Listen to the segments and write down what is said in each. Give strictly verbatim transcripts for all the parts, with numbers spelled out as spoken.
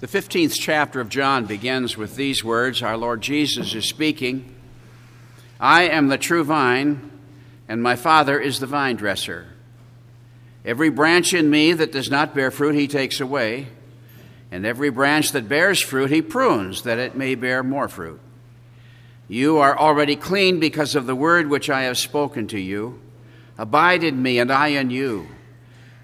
The fifteenth chapter of John begins with these words. Our Lord Jesus is speaking. I am the true vine, and my Father is the vine dresser. Every branch in me that does not bear fruit, he takes away. And every branch that bears fruit, he prunes, that it may bear more fruit. You are already clean because of the word which I have spoken to you. Abide in me, and I in you.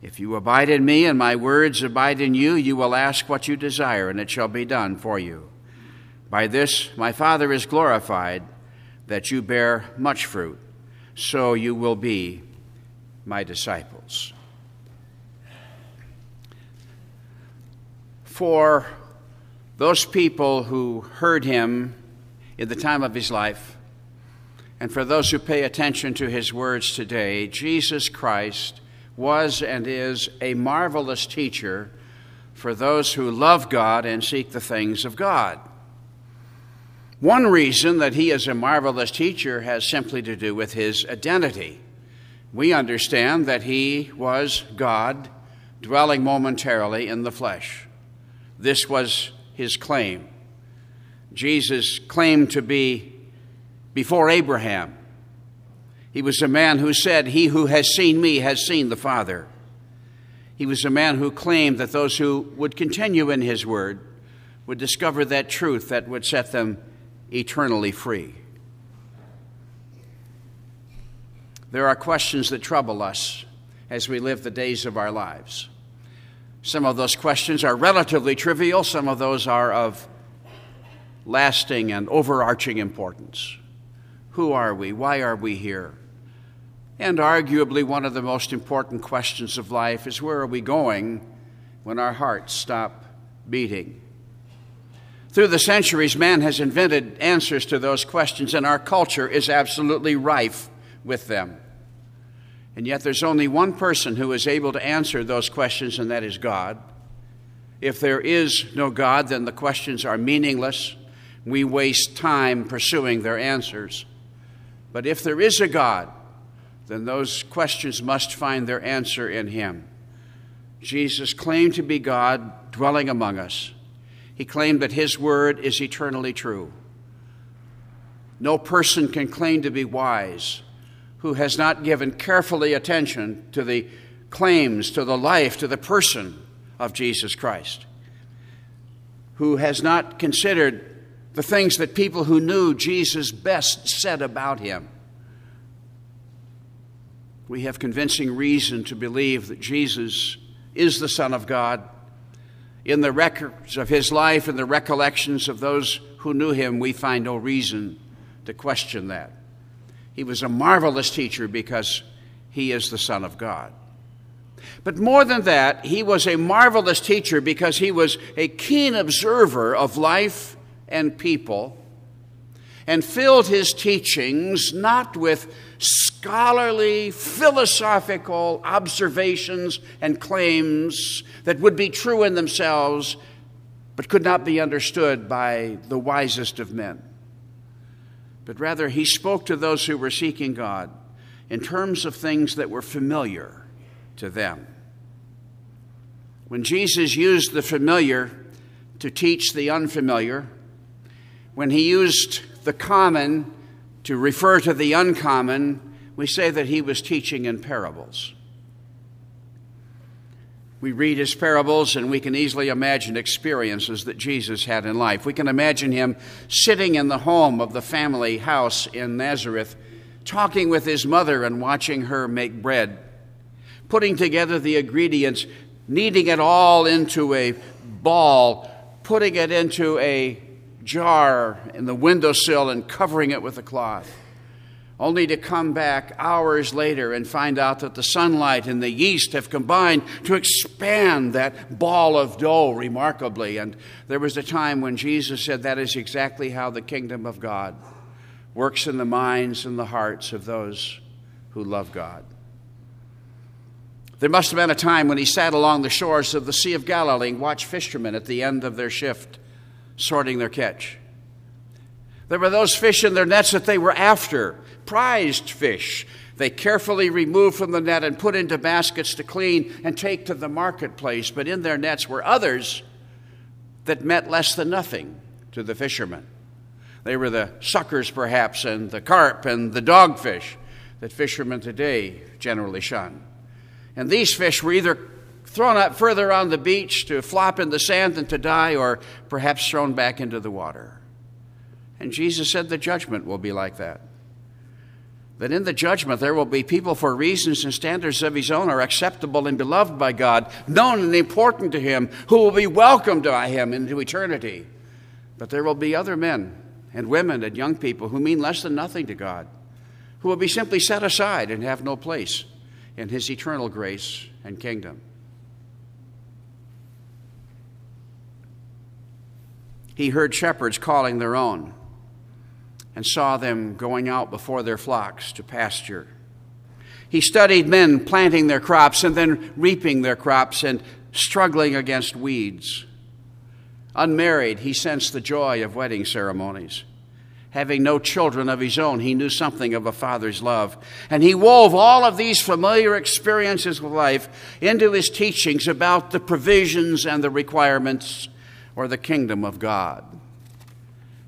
If you abide in me and my words abide in you, you will ask what you desire, and it shall be done for you. By this my Father is glorified, that you bear much fruit, so you will be my disciples. For those people who heard him in the time of his life, and for those who pay attention to his words today, Jesus Christ was and is a marvelous teacher for those who love God and seek the things of God. One reason that he is a marvelous teacher has simply to do with his identity. We understand that he was God dwelling momentarily in the flesh. This was his claim. Jesus claimed to be before Abraham. He was a man who said, he who has seen me has seen the Father. He was a man who claimed that those who would continue in his word would discover that truth that would set them eternally free. There are questions that trouble us as we live the days of our lives. Some of those questions are relatively trivial. Some of those are of lasting and overarching importance. Who are we? Why are we here? And arguably one of the most important questions of life is, where are we going when our hearts stop beating? Through the centuries, man has invented answers to those questions, and our culture is absolutely rife with them. And yet there's only one person who is able to answer those questions, and that is God. If there is no God, then the questions are meaningless. We waste time pursuing their answers. But if there is a God, then those questions must find their answer in him. Jesus claimed to be God dwelling among us. He claimed that his word is eternally true. No person can claim to be wise who has not given carefully attention to the claims, to the life, to the person of Jesus Christ, who has not considered the things that people who knew Jesus best said about him. We have convincing reason to believe that Jesus is the Son of God. In the records of his life and the recollections of those who knew him, we find no reason to question that. He was a marvelous teacher because he is the Son of God. But more than that, he was a marvelous teacher because he was a keen observer of life and people, and filled his teachings not with scholarly, philosophical observations and claims that would be true in themselves but could not be understood by the wisest of men. But rather, he spoke to those who were seeking God in terms of things that were familiar to them. When Jesus used the familiar to teach the unfamiliar, when he used the common to refer to the uncommon, we say that he was teaching in parables. We read his parables, and we can easily imagine experiences that Jesus had in life. We can imagine him sitting in the home of the family house in Nazareth, talking with his mother and watching her make bread, putting together the ingredients, kneading it all into a ball, putting it into a jar in the windowsill and covering it with a cloth. only to come back hours later and find out that the sunlight and the yeast have combined to expand that ball of dough remarkably. And there was a time when Jesus said that is exactly how the kingdom of God works in the minds and the hearts of those who love God. There must have been a time when he sat along the shores of the Sea of Galilee and watched fishermen at the end of their shift sorting their catch. There were those fish in their nets that they were after, prized fish. They carefully removed from the net and put into baskets to clean and take to the marketplace. But in their nets were others that meant less than nothing to the fishermen. They were the suckers, perhaps, and the carp and the dogfish that fishermen today generally shun. And these fish were either thrown up further on the beach to flop in the sand and to die, or perhaps thrown back into the water. And Jesus said the judgment will be like that. That in the judgment there will be people for reasons and standards of his own are acceptable and beloved by God, known and important to him, who will be welcomed by him into eternity. But there will be other men and women and young people who mean less than nothing to God, who will be simply set aside and have no place in his eternal grace and kingdom. He heard shepherds calling their own and saw them going out before their flocks to pasture. He studied men planting their crops and then reaping their crops and struggling against weeds. Unmarried, he sensed the joy of wedding ceremonies. Having no children of his own, he knew something of a father's love. And he wove all of these familiar experiences of life into his teachings about the provisions and the requirements or the kingdom of God.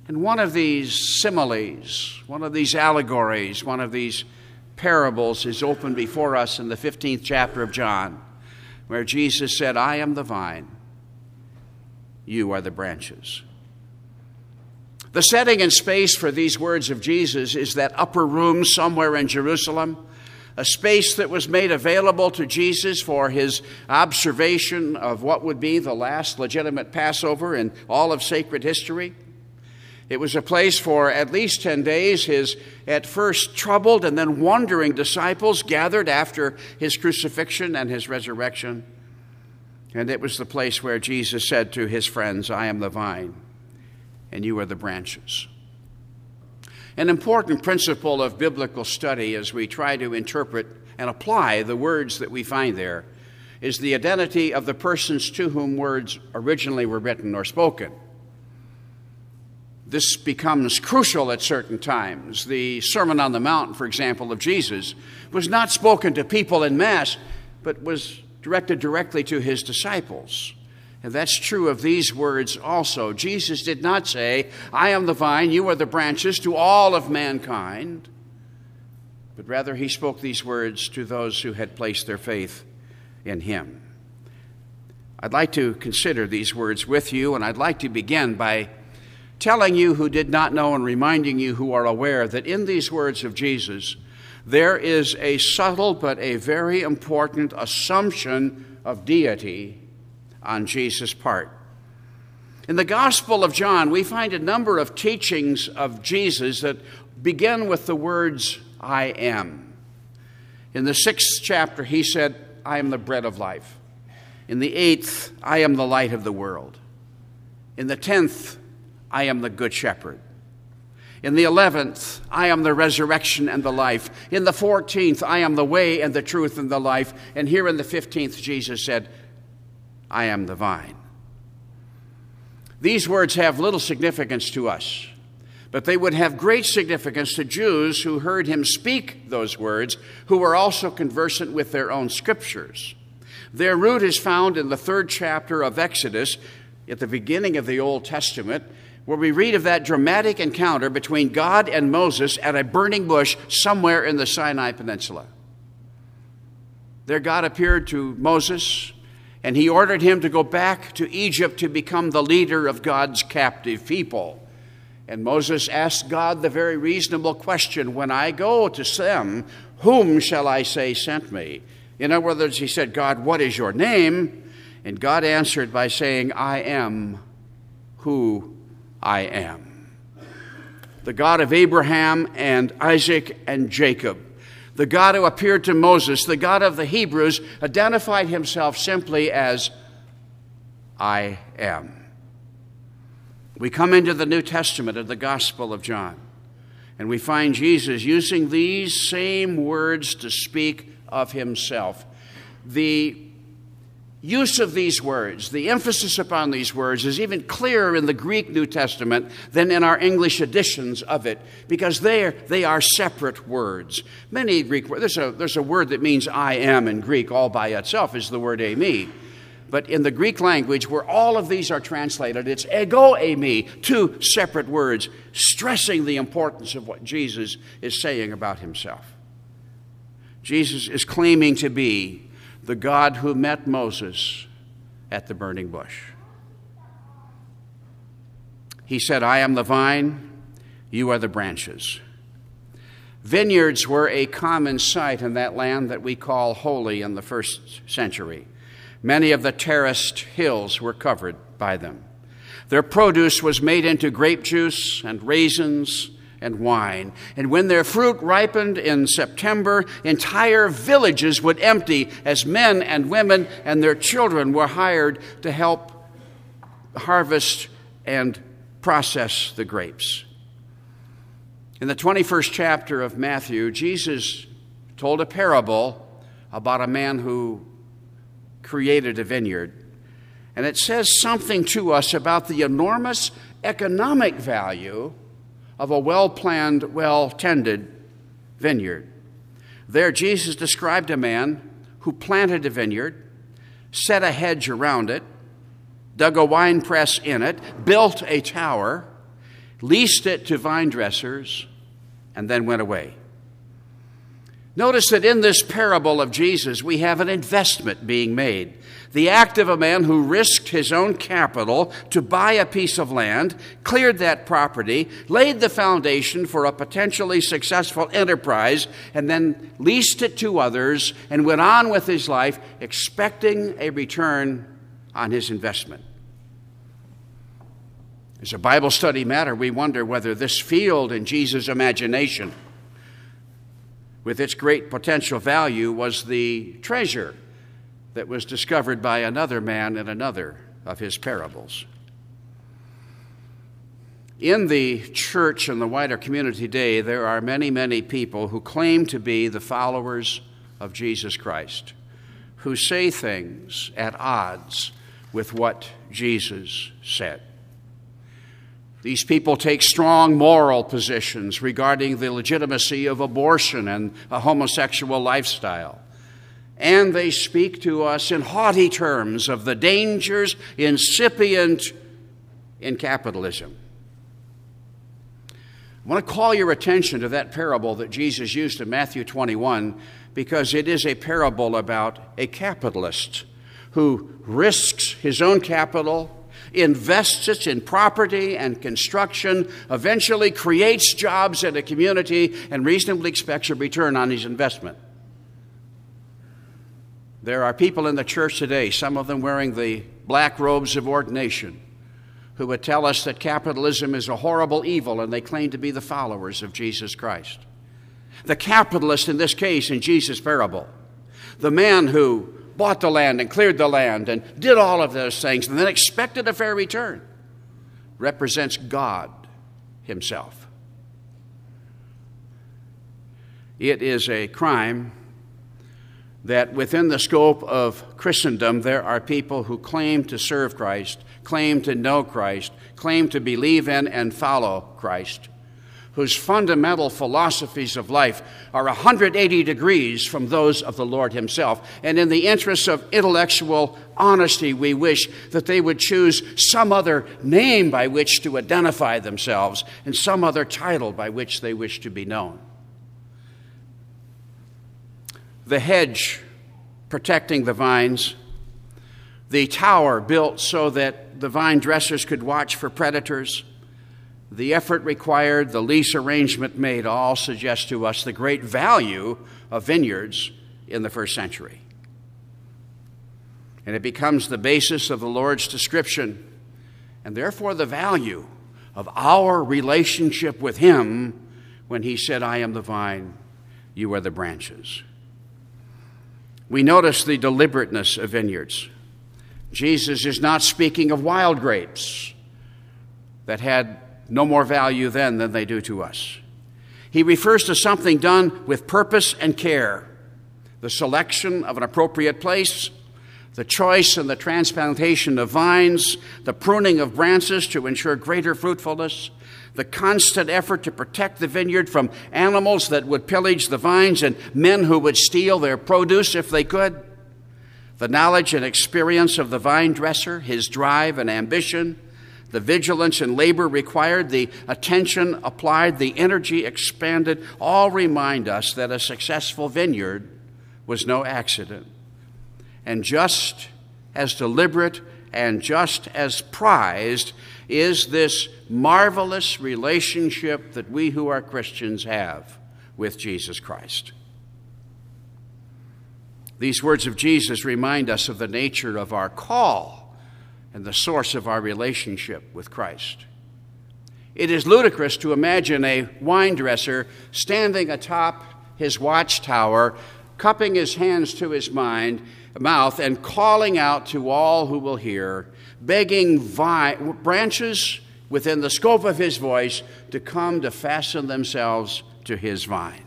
And one of these similes, one of these allegories, one of these parables is open before us in the fifteenth chapter of John, where Jesus said, I am the vine, you are the branches. The setting and space for these words of Jesus is that upper room somewhere in Jerusalem, a space that was made available to Jesus for his observation of what would be the last legitimate Passover in all of sacred history. It was a place for at least ten days. His at first troubled and then wondering disciples gathered after his crucifixion and his resurrection. And it was the place where Jesus said to his friends, I am the vine, and you are the branches. An important principle of biblical study as we try to interpret and apply the words that we find there is the identity of the persons to whom words originally were written or spoken. This becomes crucial at certain times. The Sermon on the Mount, for example, of Jesus was not spoken to people en masse, but was directed directly to his disciples. And that's true of these words also. Jesus did not say, I am the vine, you are the branches, to all of mankind. But rather, he spoke these words to those who had placed their faith in him. I'd like to consider these words with you, and I'd like to begin by telling you who did not know and reminding you who are aware that in these words of Jesus, there is a subtle but a very important assumption of deity on Jesus' part. In the Gospel of John, we find a number of teachings of Jesus that begin with the words, I am. In the sixth chapter, he said, I am the bread of life. In the eighth, I am the light of the world. In the tenth, I am the good shepherd. In the eleventh, I am the resurrection and the life. In the fourteenth, I am the way and the truth and the life. And here in the fifteenth, Jesus said, I am the vine. These words have little significance to us, but they would have great significance to Jews who heard him speak those words, who were also conversant with their own scriptures. Their root is found in the third chapter of Exodus, at the beginning of the Old Testament, where we read of that dramatic encounter between God and Moses at a burning bush somewhere in the Sinai Peninsula. There God appeared to Moses, and he ordered him to go back to Egypt to become the leader of God's captive people. And Moses asked God the very reasonable question, when I go to them, whom shall I say sent me? In other words, he said, God, what is your name? And God answered by saying, I am who I am. the God of Abraham and Isaac and Jacob. The God who appeared to Moses, the God of the Hebrews, identified himself simply as I am. We come into the New Testament of the Gospel of John, and we find Jesus using these same words to speak of himself. The use of these words, the emphasis upon these words, is even clearer in the Greek New Testament than in our English editions of it, because they are, they are separate words. Many Greek words, there's a, there's a word that means I am in Greek all by itself, is the word eimi. But in the Greek language, where all of these are translated, it's ego eimi, two separate words, stressing the importance of what Jesus is saying about himself. Jesus is claiming to be the God who met Moses at the burning bush. He said, I am the vine, you are the branches. Vineyards were a common sight in that land that we call holy in the first century. Many of the terraced hills were covered by them. Their produce was made into grape juice and raisins and wine. And when their fruit ripened in September, entire villages would empty as men and women and their children were hired to help harvest and process the grapes. In the twenty-first chapter of Matthew, Jesus told a parable about a man who created a vineyard. And it says something to us about the enormous economic value of a well-planned, well-tended vineyard. There, Jesus described a man who planted a vineyard, set a hedge around it, dug a wine press in it, built a tower, leased it to vine dressers, and then went away. Notice that in this parable of Jesus, we have an investment being made. The act of a man who risked his own capital to buy a piece of land, cleared that property, laid the foundation for a potentially successful enterprise, and then leased it to others and went on with his life expecting a return on his investment. As a Bible study matter, we wonder whether this field in Jesus' imagination, with its great potential value, was the treasure that was discovered by another man in another of his parables. In the church and the wider community today, there are many, many people who claim to be the followers of Jesus Christ, who say things at odds with what Jesus said. These people take strong moral positions regarding the legitimacy of abortion and a homosexual lifestyle. And they speak to us in haughty terms of the dangers incipient in capitalism. I want to call your attention to that parable that Jesus used in Matthew twenty-one, because it is a parable about a capitalist who risks his own capital, invests it in property and construction, eventually creates jobs in a community, and reasonably expects a return on his investment. There are people in the church today, some of them wearing the black robes of ordination, who would tell us that capitalism is a horrible evil, and they claim to be the followers of Jesus Christ. The capitalist in this case, in Jesus' parable, the man who bought the land and cleared the land and did all of those things and then expected a fair return, represents God himself. It is a crime that within the scope of Christendom, there are people who claim to serve Christ, claim to know Christ, claim to believe in and follow Christ, whose fundamental philosophies of life are one hundred eighty degrees from those of the Lord himself. And in the interests of intellectual honesty, we wish that they would choose some other name by which to identify themselves and some other title by which they wish to be known. The hedge protecting the vines, the tower built so that the vine dressers could watch for predators, the effort required, the lease arrangement made, all suggest to us the great value of vineyards in the first century. And it becomes the basis of the Lord's description, and therefore the value of our relationship with him when he said, I am the vine, you are the branches. We notice the deliberateness of vineyards. Jesus is not speaking of wild grapes that had no more value then than they do to us. He refers to something done with purpose and care, the selection of an appropriate place, the choice and the transplantation of vines, the pruning of branches to ensure greater fruitfulness, the constant effort to protect the vineyard from animals that would pillage the vines and men who would steal their produce if they could, the knowledge and experience of the vine dresser, his drive and ambition, the vigilance and labor required, the attention applied, the energy expended, all remind us that a successful vineyard was no accident. And just as deliberate and just as prized is this marvelous relationship that we who are Christians have with Jesus Christ. These words of Jesus remind us of the nature of our call and the source of our relationship with Christ. It is ludicrous to imagine a wine dresser standing atop his watchtower, cupping his hands to his mind, mouth and calling out to all who will hear, begging vine, branches within the scope of his voice to come to fasten themselves to his vine.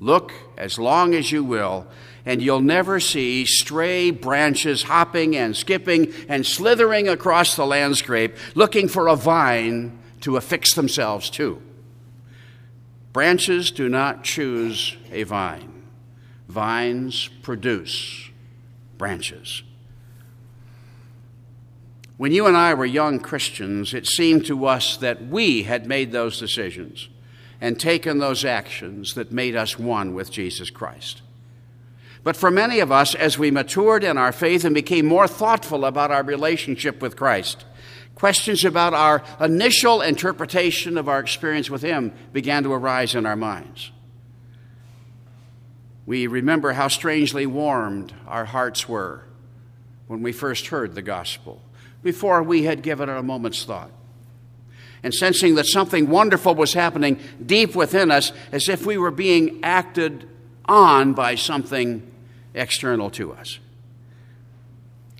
Look as long as you will, and you'll never see stray branches hopping and skipping and slithering across the landscape, looking for a vine to affix themselves to. Branches do not choose a vine. Vines produce branches. When you and I were young Christians, it seemed to us that we had made those decisions and taken those actions that made us one with Jesus Christ. But for many of us, as we matured in our faith and became more thoughtful about our relationship with Christ, questions about our initial interpretation of our experience with Him began to arise in our minds. We remember how strangely warmed our hearts were when we first heard the gospel, before we had given it a moment's thought, and sensing that something wonderful was happening deep within us, as if we were being acted on by something external to us.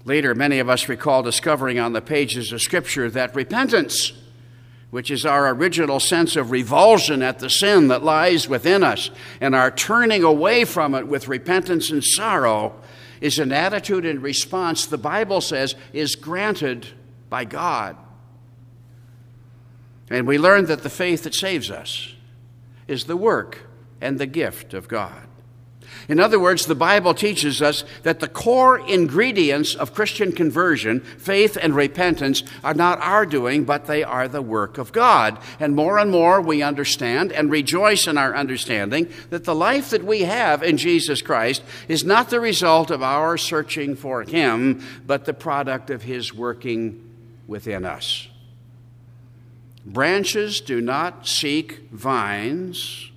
Later, many of us recall discovering on the pages of Scripture that repentance, which is our original sense of revulsion at the sin that lies within us, and our turning away from it with repentance and sorrow, is an attitude and response the Bible says is granted by God. And we learn that the faith that saves us is the work and the gift of God. In other words, the Bible teaches us that the core ingredients of Christian conversion, faith and repentance, are not our doing, but they are the work of God. And more and more we understand and rejoice in our understanding that the life that we have in Jesus Christ is not the result of our searching for Him, but the product of His working within us. Branches do not seek vines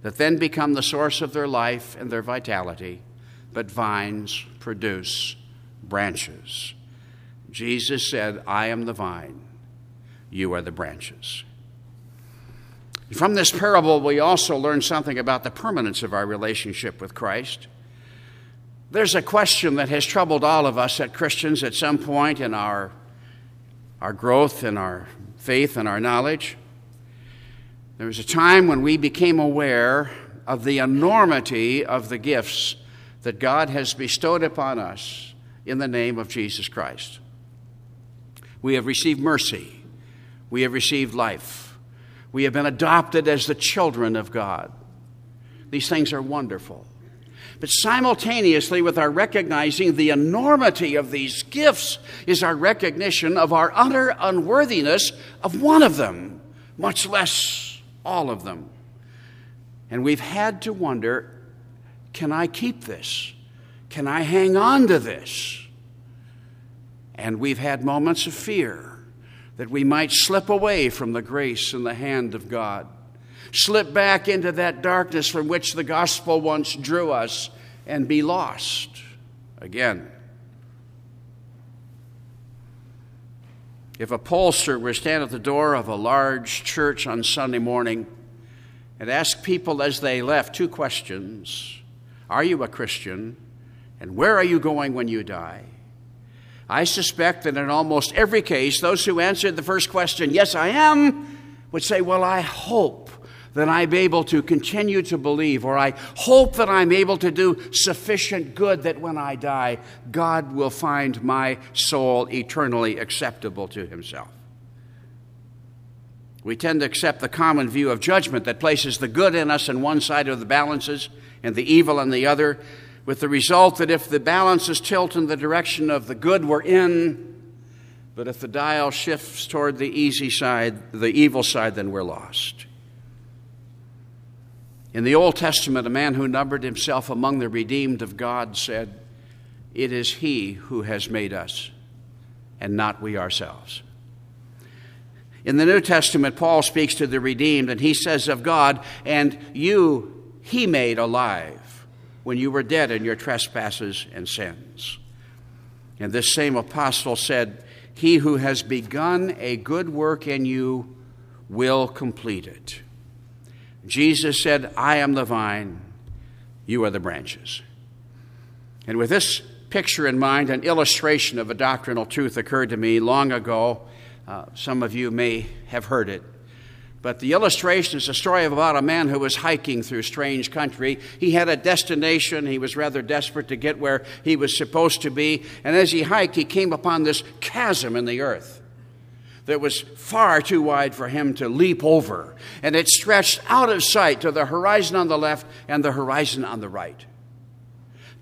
that then become the source of their life and their vitality, but vines produce branches. Jesus said, I am the vine, you are the branches. From this parable, we also learn something about the permanence of our relationship with Christ. There's a question that has troubled all of us as Christians at some point in our, our growth, in our faith, and our knowledge. There was a time when we became aware of the enormity of the gifts that God has bestowed upon us in the name of Jesus Christ. We have received mercy. We have received life. We have been adopted as the children of God. These things are wonderful. But simultaneously with our recognizing the enormity of these gifts is our recognition of our utter unworthiness of one of them, much less all of them. And we've had to wonder, can I keep this? Can I hang on to this? And we've had moments of fear that we might slip away from the grace and the hand of God, slip back into that darkness from which the gospel once drew us, and be lost again. If a pollster were to stand at the door of a large church on Sunday morning and ask people as they left two questions, are you a Christian, and where are you going when you die? I suspect that in almost every case, those who answered the first question, yes, I am, would say, well, I hope that I'm able to continue to believe, or I hope that I'm able to do sufficient good that when I die, God will find my soul eternally acceptable to himself. We tend to accept the common view of judgment that places the good in us on one side of the balances and the evil on the other, with the result that if the balances tilt in the direction of the good, we're in, but if the dial shifts toward the easy side, the evil side, then we're lost. In the Old Testament, a man who numbered himself among the redeemed of God said, "It is he who has made us, and not we ourselves." In the New Testament, Paul speaks to the redeemed, and he says of God, "And you he made alive when you were dead in your trespasses and sins." And this same apostle said, "He who has begun a good work in you will complete it." Jesus said, "I am the vine, you are the branches." And with this picture in mind, an illustration of a doctrinal truth occurred to me long ago. Uh, some of you may have heard it. But the illustration is a story about a man who was hiking through strange country. He had a destination. He was rather desperate to get where he was supposed to be. And as he hiked, he came upon this chasm in the earth that was far too wide for him to leap over, and it stretched out of sight to the horizon on the left and the horizon on the right.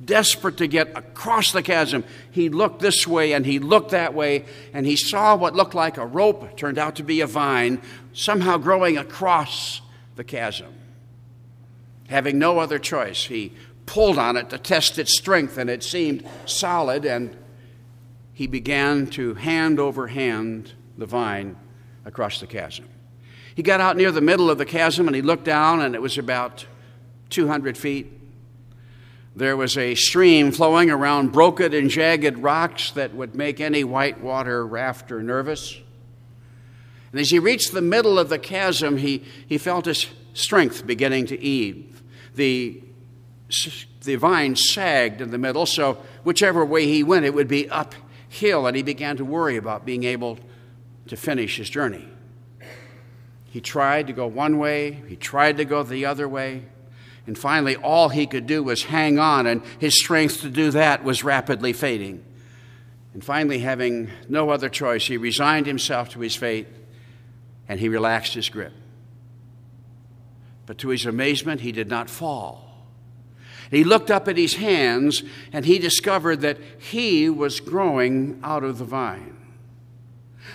Desperate to get across the chasm, he looked this way and he looked that way, and he saw what looked like a rope, turned out to be a vine, somehow growing across the chasm. Having no other choice, he pulled on it to test its strength, and it seemed solid, and he began to hand over hand the vine across the chasm. He got out near the middle of the chasm and he looked down, and it was about two hundred feet. There was a stream flowing around broken and jagged rocks that would make any whitewater rafter nervous. And as he reached the middle of the chasm, he, he felt his strength beginning to ebb. The, the vine sagged in the middle, so whichever way he went, it would be uphill, and he began to worry about being able to finish his journey. He tried to go one way, he tried to go the other way, and finally all he could do was hang on, and his strength to do that was rapidly fading. And finally, having no other choice, he resigned himself to his fate, and he relaxed his grip. But to his amazement, he did not fall. He looked up at his hands, and he discovered that he was growing out of the vine.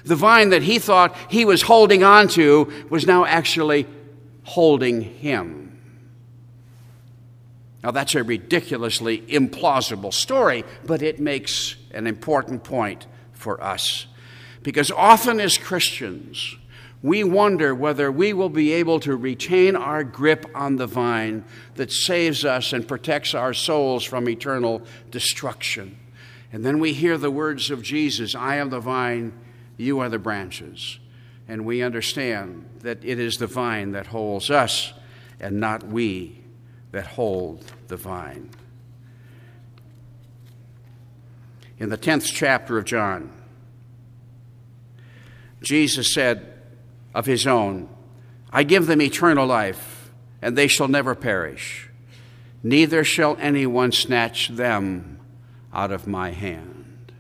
The vine that he thought he was holding on to was now actually holding him. Now, that's a ridiculously implausible story, but it makes an important point for us. Because often as Christians, we wonder whether we will be able to retain our grip on the vine that saves us and protects our souls from eternal destruction. And then we hear the words of Jesus, "I am the vine, you are the branches," and we understand that it is the vine that holds us and not we that hold the vine. In the tenth chapter of John, Jesus said of his own, "I give them eternal life, and they shall never perish. Neither shall anyone snatch them out of my hand."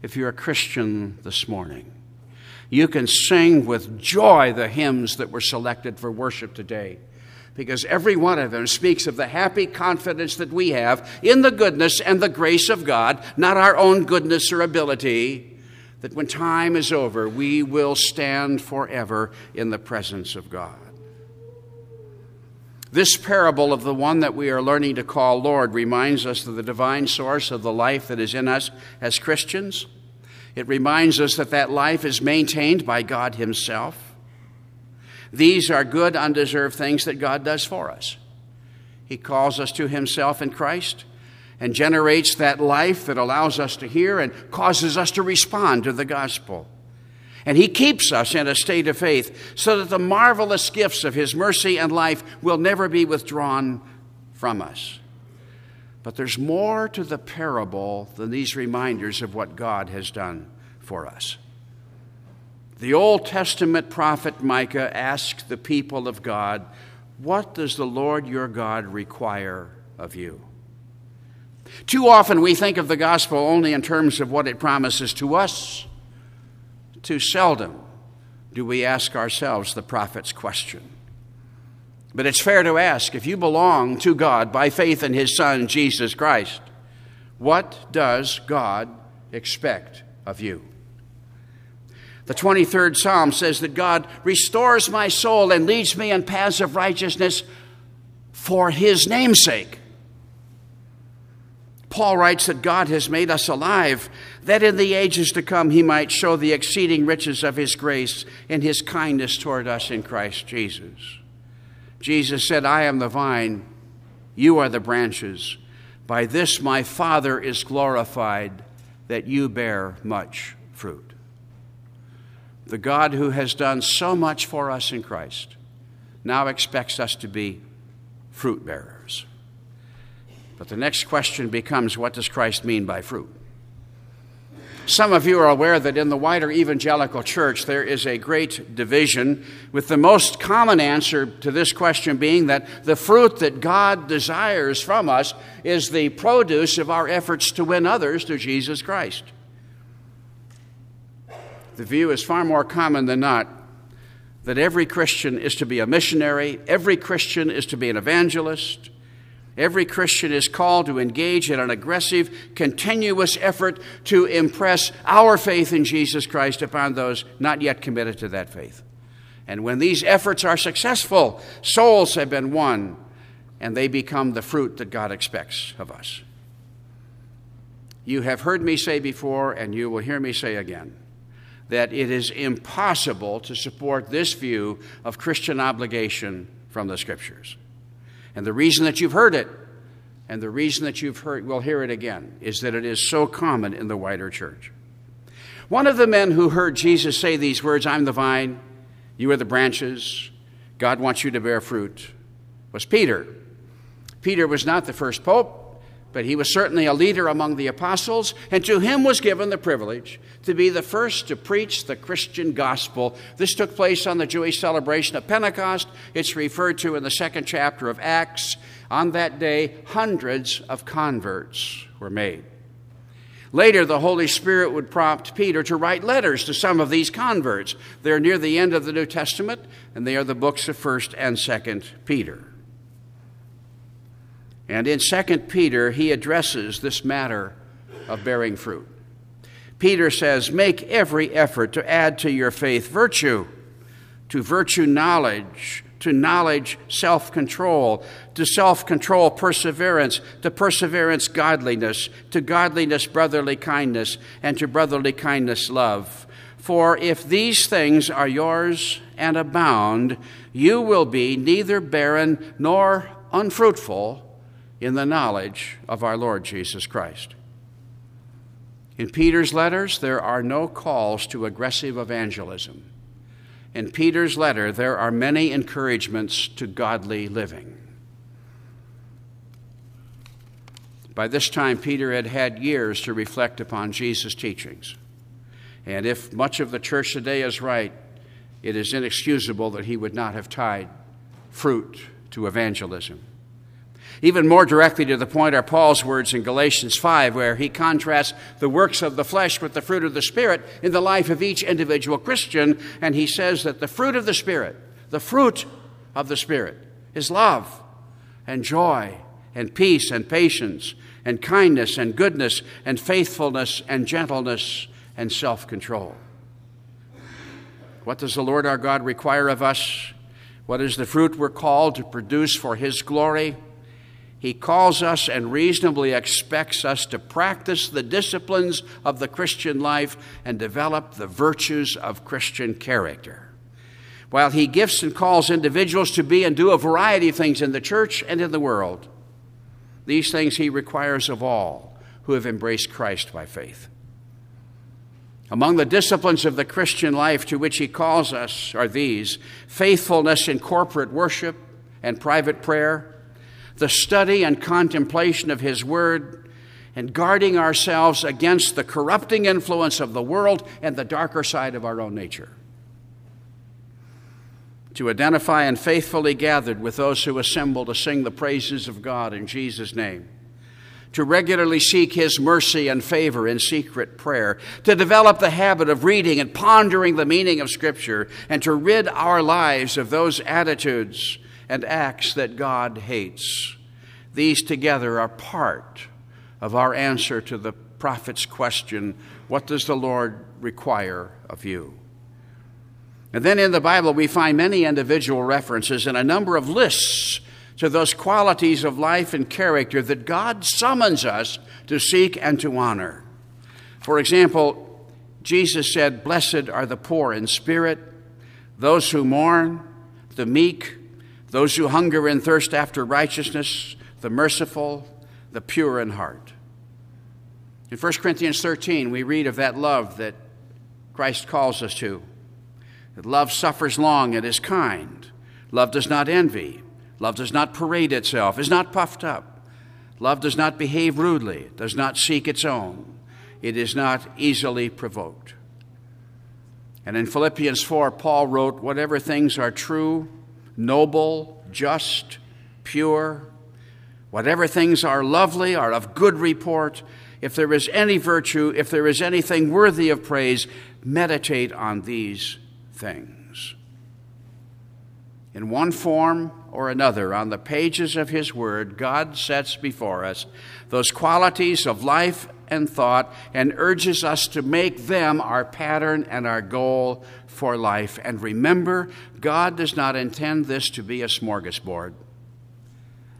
If you're a Christian this morning, you can sing with joy the hymns that were selected for worship today, because every one of them speaks of the happy confidence that we have in the goodness and the grace of God, not our own goodness or ability, that when time is over, we will stand forever in the presence of God. This parable of the one that we are learning to call Lord reminds us of the divine source of the life that is in us as Christians. It reminds us that that life is maintained by God himself. These are good, undeserved things that God does for us. He calls us to himself in Christ and generates that life that allows us to hear and causes us to respond to the gospel. And he keeps us in a state of faith so that the marvelous gifts of his mercy and life will never be withdrawn from us. But there's more to the parable than these reminders of what God has done for us. The Old Testament prophet Micah asked the people of God, "What does the Lord your God require of you?" Too often we think of the gospel only in terms of what it promises to us. Too seldom do we ask ourselves the prophet's question. But it's fair to ask, if you belong to God by faith in his Son, Jesus Christ, what does God expect of you? The twenty-third Psalm says that God restores my soul and leads me in paths of righteousness for his name's sake. Paul writes that God has made us alive, that in the ages to come he might show the exceeding riches of his grace and his kindness toward us in Christ Jesus. Jesus said, "I am the vine, you are the branches. By this my Father is glorified, that you bear much fruit." The God who has done so much for us in Christ now expects us to be fruit bearers. But the next question becomes, what does Christ mean by fruit? Some of you are aware that in the wider evangelical church, there is a great division, with the most common answer to this question being that the fruit that God desires from us is the produce of our efforts to win others to Jesus Christ. The view is far more common than not that every Christian is to be a missionary, every Christian is to be an evangelist. Every Christian is called to engage in an aggressive, continuous effort to impress our faith in Jesus Christ upon those not yet committed to that faith. And when these efforts are successful, souls have been won, and they become the fruit that God expects of us. You have heard me say before, and you will hear me say again, that it is impossible to support this view of Christian obligation from the Scriptures. And the reason that you've heard it, and the reason that you've heard, will hear it again, is that it is so common in the wider church. One of the men who heard Jesus say these words, "I'm the vine, you are the branches, God wants you to bear fruit," was Peter. Peter was not the first pope, but he was certainly a leader among the apostles, and to him was given the privilege to be the first to preach the Christian gospel. This took place on the Jewish celebration of Pentecost. It's referred to in the second chapter of Acts. On that day, hundreds of converts were made. Later, the Holy Spirit would prompt Peter to write letters to some of these converts. They're near the end of the New Testament, and they are the books of First and Second Peter. And in Second Peter, he addresses this matter of bearing fruit. Peter says, "Make every effort to add to your faith virtue, to virtue knowledge, to knowledge self-control, to self-control perseverance, to perseverance godliness, to godliness brotherly kindness, and to brotherly kindness love. For if these things are yours and abound, you will be neither barren nor unfruitful in the knowledge of our Lord Jesus Christ." In Peter's letters, there are no calls to aggressive evangelism. In Peter's letter, there are many encouragements to godly living. By this time, Peter had had years to reflect upon Jesus' teachings. And if much of the church today is right, it is inexcusable that he would not have tied fruit to evangelism. Even more directly to the point are Paul's words in Galatians five, where he contrasts the works of the flesh with the fruit of the Spirit in the life of each individual Christian, and he says that the fruit of the Spirit, the fruit of the Spirit, is love and joy and peace and patience and kindness and goodness and faithfulness and gentleness and self-control. What does the Lord our God require of us? What is the fruit we're called to produce for his glory? He calls us and reasonably expects us to practice the disciplines of the Christian life and develop the virtues of Christian character. While he gifts and calls individuals to be and do a variety of things in the church and in the world, these things he requires of all who have embraced Christ by faith. Among the disciplines of the Christian life to which he calls us are these: faithfulness in corporate worship and private prayer, the study and contemplation of his word, and guarding ourselves against the corrupting influence of the world and the darker side of our own nature. To identify and faithfully gathered with those who assemble to sing the praises of God in Jesus' name, to regularly seek his mercy and favor in secret prayer, to develop the habit of reading and pondering the meaning of Scripture, and to rid our lives of those attitudes and acts that God hates. These together are part of our answer to the prophet's question, what does the Lord require of you? And then in the Bible, we find many individual references and a number of lists to those qualities of life and character that God summons us to seek and to honor. For example, Jesus said, "Blessed are the poor in spirit, those who mourn, the meek, those who hunger and thirst after righteousness, the merciful, the pure in heart." In First Corinthians thirteen, we read of that love that Christ calls us to. That love suffers long and is kind. Love does not envy. Love does not parade itself, is not puffed up. Love does not behave rudely, does not seek its own. It is not easily provoked. And in Philippians four, Paul wrote, "Whatever things are true, noble, just, pure, whatever things are lovely, are of good report, if there is any virtue, if there is anything worthy of praise, meditate on these things." In one form or another, on the pages of his word, God sets before us those qualities of life and thought and urges us to make them our pattern and our goal for life. And remember, God does not intend this to be a smorgasbord.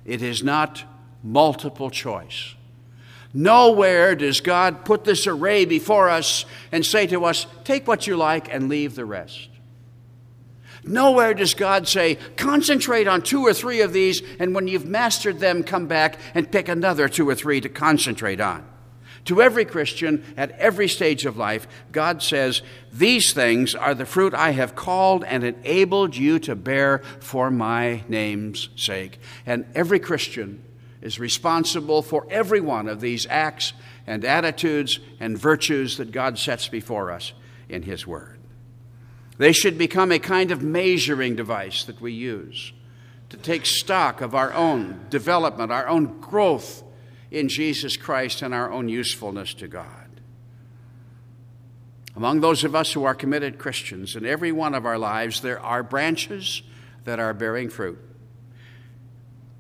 It is not multiple choice. Nowhere does God put this array before us and say to us, take what you like and leave the rest. Nowhere does God say, concentrate on two or three of these, and when you've mastered them, come back and pick another two or three to concentrate on. To every Christian, at every stage of life, God says, these things are the fruit I have called and enabled you to bear for my name's sake. And every Christian is responsible for every one of these acts and attitudes and virtues that God sets before us in his word. They should become a kind of measuring device that we use to take stock of our own development, our own growth in Jesus Christ, and our own usefulness to God. Among those of us who are committed Christians, in every one of our lives, there are branches that are bearing fruit.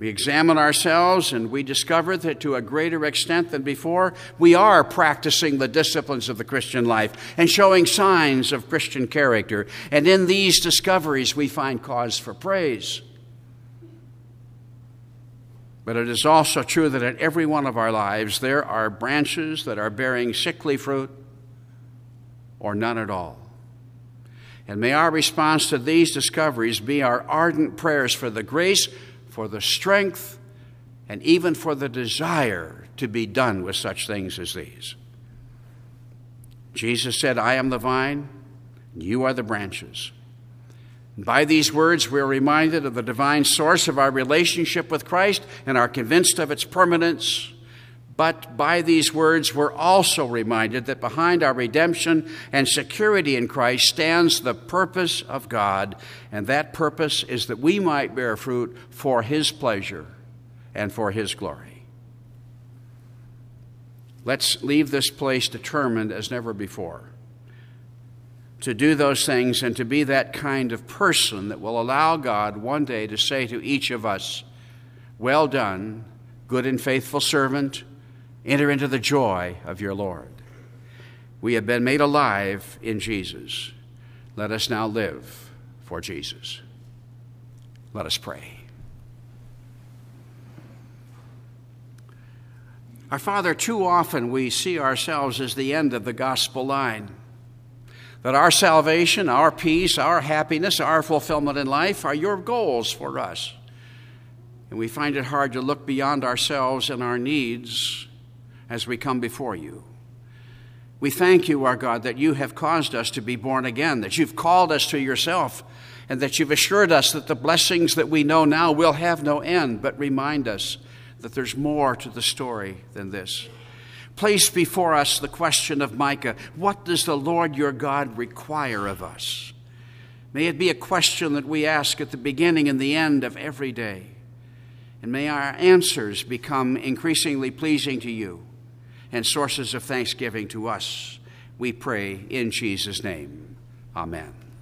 We examine ourselves and we discover that to a greater extent than before, we are practicing the disciplines of the Christian life and showing signs of Christian character. And in these discoveries, we find cause for praise. But it is also true that in every one of our lives, there are branches that are bearing sickly fruit or none at all. And may our response to these discoveries be our ardent prayers for the grace, for the strength, and even for the desire to be done with such things as these. Jesus said, "I am the vine, and you are the branches." And by these words, we are reminded of the divine source of our relationship with Christ and are convinced of its permanence. But by these words, we're also reminded that behind our redemption and security in Christ stands the purpose of God, and that purpose is that we might bear fruit for his pleasure and for his glory. Let's leave this place determined as never before to do those things and to be that kind of person that will allow God one day to say to each of us, "Well done, good and faithful servant. Enter into the joy of your Lord." We have been made alive in Jesus. Let us now live for Jesus. Let us pray. Our Father, too often we see ourselves as the end of the gospel line, that our salvation, our peace, our happiness, our fulfillment in life are your goals for us. And we find it hard to look beyond ourselves and our needs as we come before you. We thank you, our God, that you have caused us to be born again, that you've called us to yourself, and that you've assured us that the blessings that we know now will have no end, but remind us that there's more to the story than this. Place before us the question of Micah, what does the Lord your God require of us? May it be a question that we ask at the beginning and the end of every day. And may our answers become increasingly pleasing to you and sources of thanksgiving to us. We pray in Jesus' name. Amen.